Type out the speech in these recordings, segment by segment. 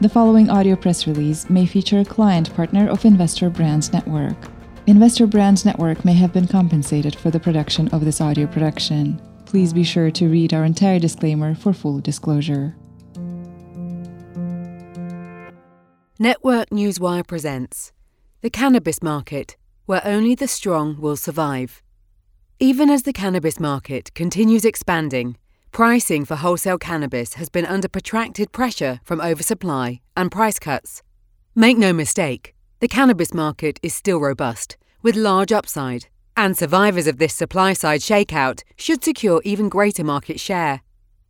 The following audio press release may feature a client partner of Investor Brand Network. Investor Brand Network may have been compensated for the production of this audio production. Please be sure to read our entire disclaimer for full disclosure. Network Newswire presents The Cannabis Market, where only the strong will survive. Even as the cannabis market continues expanding, pricing for wholesale cannabis has been under protracted pressure from oversupply and price cuts. Make no mistake, the cannabis market is still robust, with large upside, and survivors of this supply-side shakeout should secure even greater market share.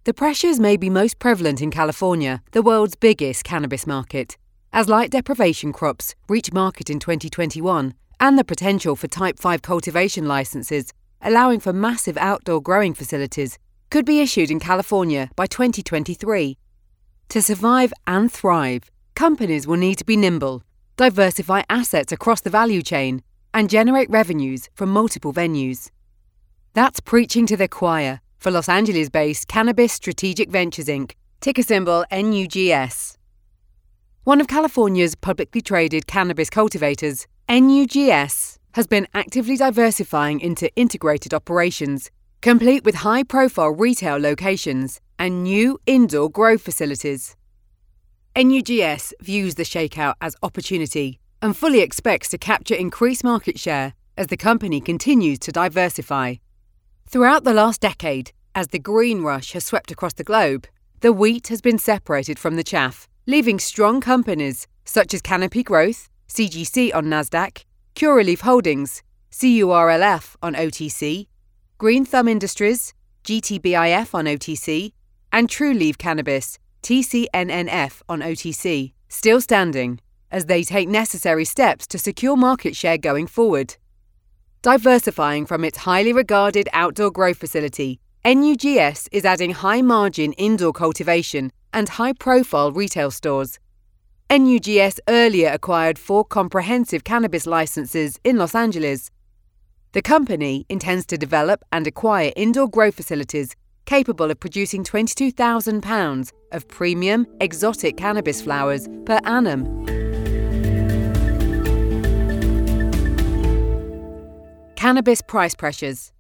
The pressures may be most prevalent in California, the world's biggest cannabis market, as light deprivation crops reach market in 2021, and the potential for Type 5 cultivation licenses, allowing for massive outdoor growing facilities, could be issued in California by 2023. To survive and thrive, companies will need to be nimble, diversify assets across the value chain, and generate revenues from multiple venues. That's preaching to the choir for Los Angeles-based Cannabis Strategic Ventures Inc., ticker symbol NUGS. One of California's publicly traded cannabis cultivators, NUGS has been actively diversifying into integrated operations, complete with high-profile retail locations and new indoor grow facilities. NUGS views the shakeout as opportunity and fully expects to capture increased market share as the company continues to diversify. Throughout the last decade, as the green rush has swept across the globe, the wheat has been separated from the chaff, leaving strong companies such as Canopy Growth, CGC on NASDAQ, Curaleaf Holdings, CURLF on OTC, Green Thumb Industries, GTBIF on OTC, and Trulieve Cannabis, TCNNF on OTC, still standing as they take necessary steps to secure market share going forward. Diversifying from its highly regarded outdoor grow facility, NUGS is adding high-margin indoor cultivation and high-profile retail stores. NUGS earlier acquired 4 comprehensive cannabis licenses in Los Angeles. The company intends to develop and acquire indoor grow facilities capable of producing 22,000 pounds of premium, exotic cannabis flowers per annum. Cannabis price pressures.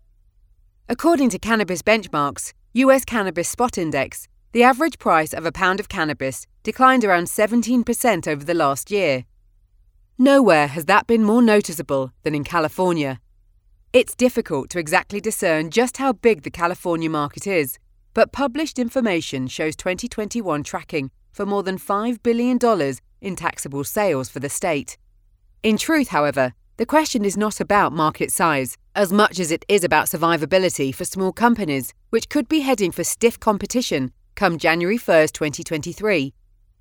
According to Cannabis Benchmarks, US Cannabis Spot Index, the average price of a pound of cannabis declined around 17% over the last year. Nowhere has that been more noticeable than in California. It's difficult to exactly discern just how big the California market is, but published information shows 2021 tracking for more than $5 billion in taxable sales for the state. In truth, however, the question is not about market size as much as it is about survivability for small companies, which could be heading for stiff competition come January 1, 2023.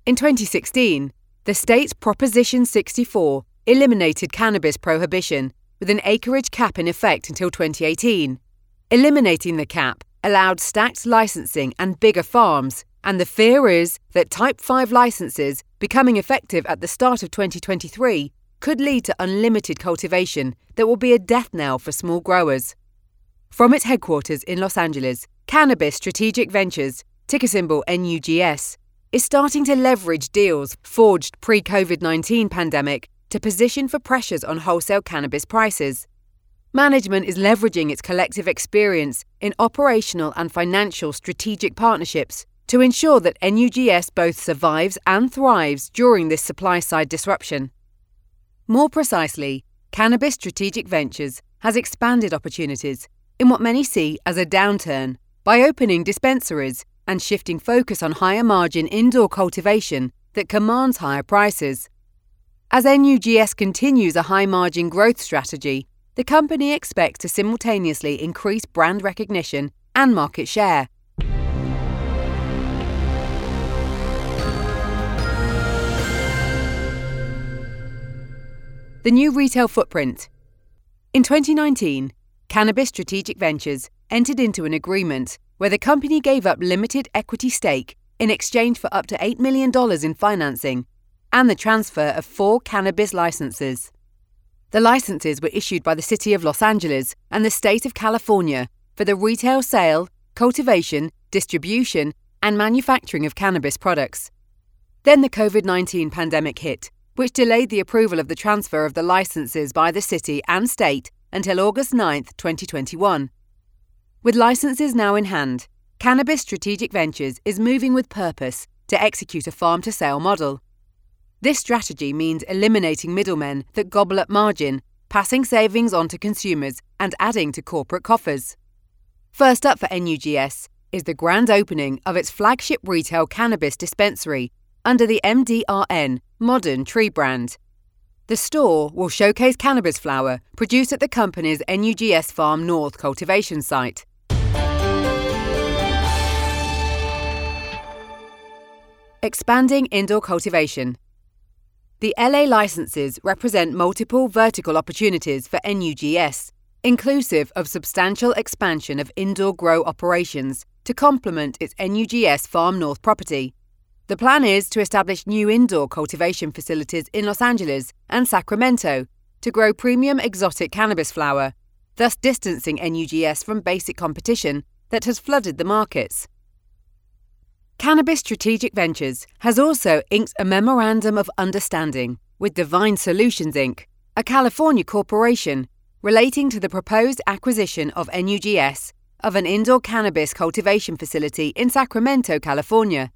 In 2016, the state's Proposition 64 eliminated cannabis prohibition with an acreage cap in effect until 2018. Eliminating the cap allowed stacked licensing and bigger farms, and the fear is that Type 5 licenses becoming effective at the start of 2023 could lead to unlimited cultivation that will be a death knell for small growers. From its headquarters in Los Angeles, Cannabis Strategic Ventures, ticker symbol NUGS, is starting to leverage deals forged pre-COVID-19 pandemic to position for pressures on wholesale cannabis prices. Management is leveraging its collective experience in operational and financial strategic partnerships to ensure that NUGS both survives and thrives during this supply-side disruption. More precisely, Cannabis Strategic Ventures has expanded opportunities in what many see as a downturn by opening dispensaries and shifting focus on higher-margin indoor cultivation that commands higher prices. As NUGS continues a high-margin growth strategy, the company expects to simultaneously increase brand recognition and market share. The new retail footprint. In 2019, Cannabis Strategic Ventures entered into an agreement where the company gave up limited equity stake in exchange for up to $8 million in financing and the transfer of 4 cannabis licenses. The licenses were issued by the City of Los Angeles and the State of California for the retail sale, cultivation, distribution, and manufacturing of cannabis products. Then the COVID-19 pandemic hit, which delayed the approval of the transfer of the licenses by the city and state until August 9, 2021. With licenses now in hand, Cannabis Strategic Ventures is moving with purpose to execute a farm-to-sale model. This strategy means eliminating middlemen that gobble up margin, passing savings on to consumers, and adding to corporate coffers. First up for NUGS is the grand opening of its flagship retail cannabis dispensary under the MDRN Modern Tree brand. The store will showcase cannabis flower produced at the company's NUGS Farm North cultivation site. Expanding indoor cultivation. The LA licenses represent multiple vertical opportunities for NUGS, inclusive of substantial expansion of indoor grow operations to complement its NUGS Farm North property. The plan is to establish new indoor cultivation facilities in Los Angeles and Sacramento to grow premium exotic cannabis flower, thus distancing NUGS from basic competition that has flooded the markets. Cannabis Strategic Ventures has also inked a Memorandum of Understanding with Divine Solutions, Inc., a California corporation, relating to the proposed acquisition of NUGS of an indoor cannabis cultivation facility in Sacramento, California.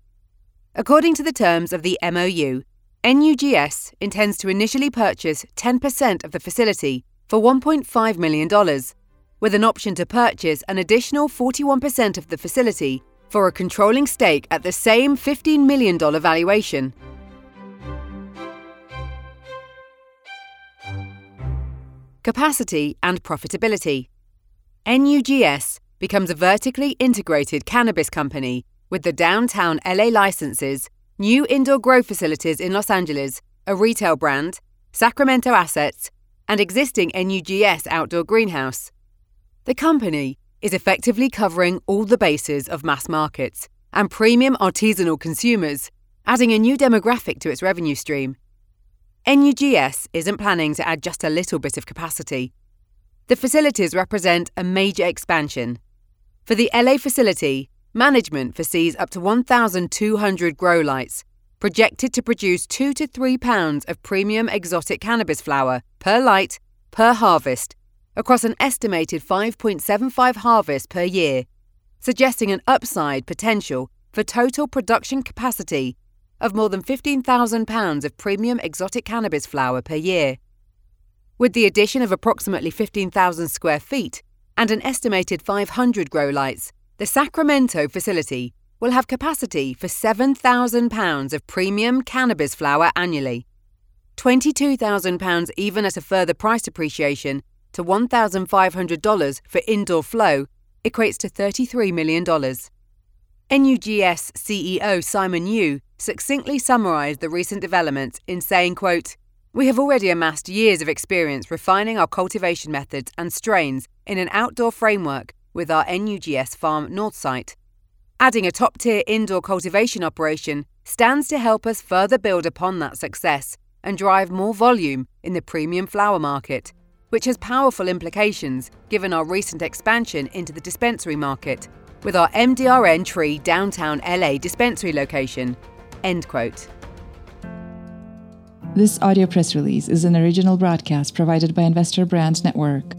According to the terms of the MOU, NUGS intends to initially purchase 10% of the facility for $1.5 million, with an option to purchase an additional 41% of the facility for a controlling stake at the same $15 million valuation. Capacity and profitability. NUGS becomes a vertically integrated cannabis company with the downtown LA licenses, new indoor grow facilities in Los Angeles, a retail brand, Sacramento assets, and existing NUGS outdoor greenhouse. The company is effectively covering all the bases of mass markets and premium artisanal consumers, adding a new demographic to its revenue stream. NUGS isn't planning to add just a little bit of capacity. The facilities represent a major expansion. For the LA facility, management foresees up to 1,200 grow lights, projected to produce 2 to 3 pounds of premium exotic cannabis flower per light, per harvest, across an estimated 5.75 harvests per year, suggesting an upside potential for total production capacity of more than 15,000 pounds of premium exotic cannabis flower per year. With the addition of approximately 15,000 square feet and an estimated 500 grow lights, the Sacramento facility will have capacity for 7,000 pounds of premium cannabis flower annually, 22,000 pounds even at a further price appreciation to $1,500 for indoor flow equates to $33 million. NUGS CEO Simon Yu succinctly summarised the recent developments in saying, quote, "We have already amassed years of experience refining our cultivation methods and strains in an outdoor framework with our NUGS Farm North site. Adding a top-tier indoor cultivation operation stands to help us further build upon that success and drive more volume in the premium flower market, which has powerful implications given our recent expansion into the dispensary market with our MDRN Tree downtown LA dispensary location." End quote. This audio press release is an original broadcast provided by Investor Brand Network,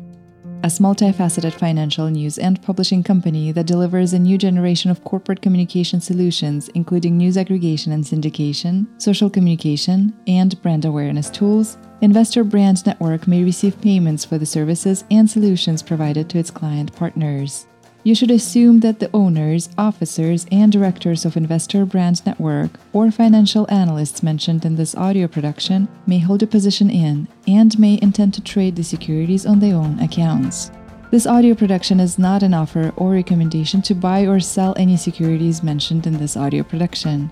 a multifaceted financial news and publishing company that delivers a new generation of corporate communication solutions, including news aggregation and syndication, social communication, and brand awareness tools. Investor Brand Network may receive payments for the services and solutions provided to its client partners. You should assume that the owners, officers, and directors of Investor Brand Network or financial analysts mentioned in this audio production may hold a position in and may intend to trade the securities on their own accounts. This audio production is not an offer or recommendation to buy or sell any securities mentioned in this audio production.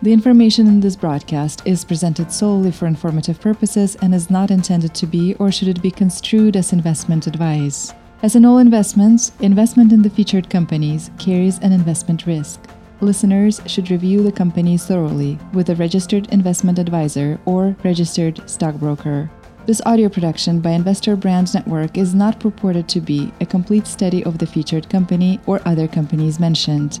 The information in this broadcast is presented solely for informative purposes and is not intended to be, or should it be construed as, investment advice. As in all investments, investment in the featured companies carries an investment risk. Listeners should review the companies thoroughly with a registered investment advisor or registered stockbroker. This audio production by Investor Brand Network is not purported to be a complete study of the featured company or other companies mentioned.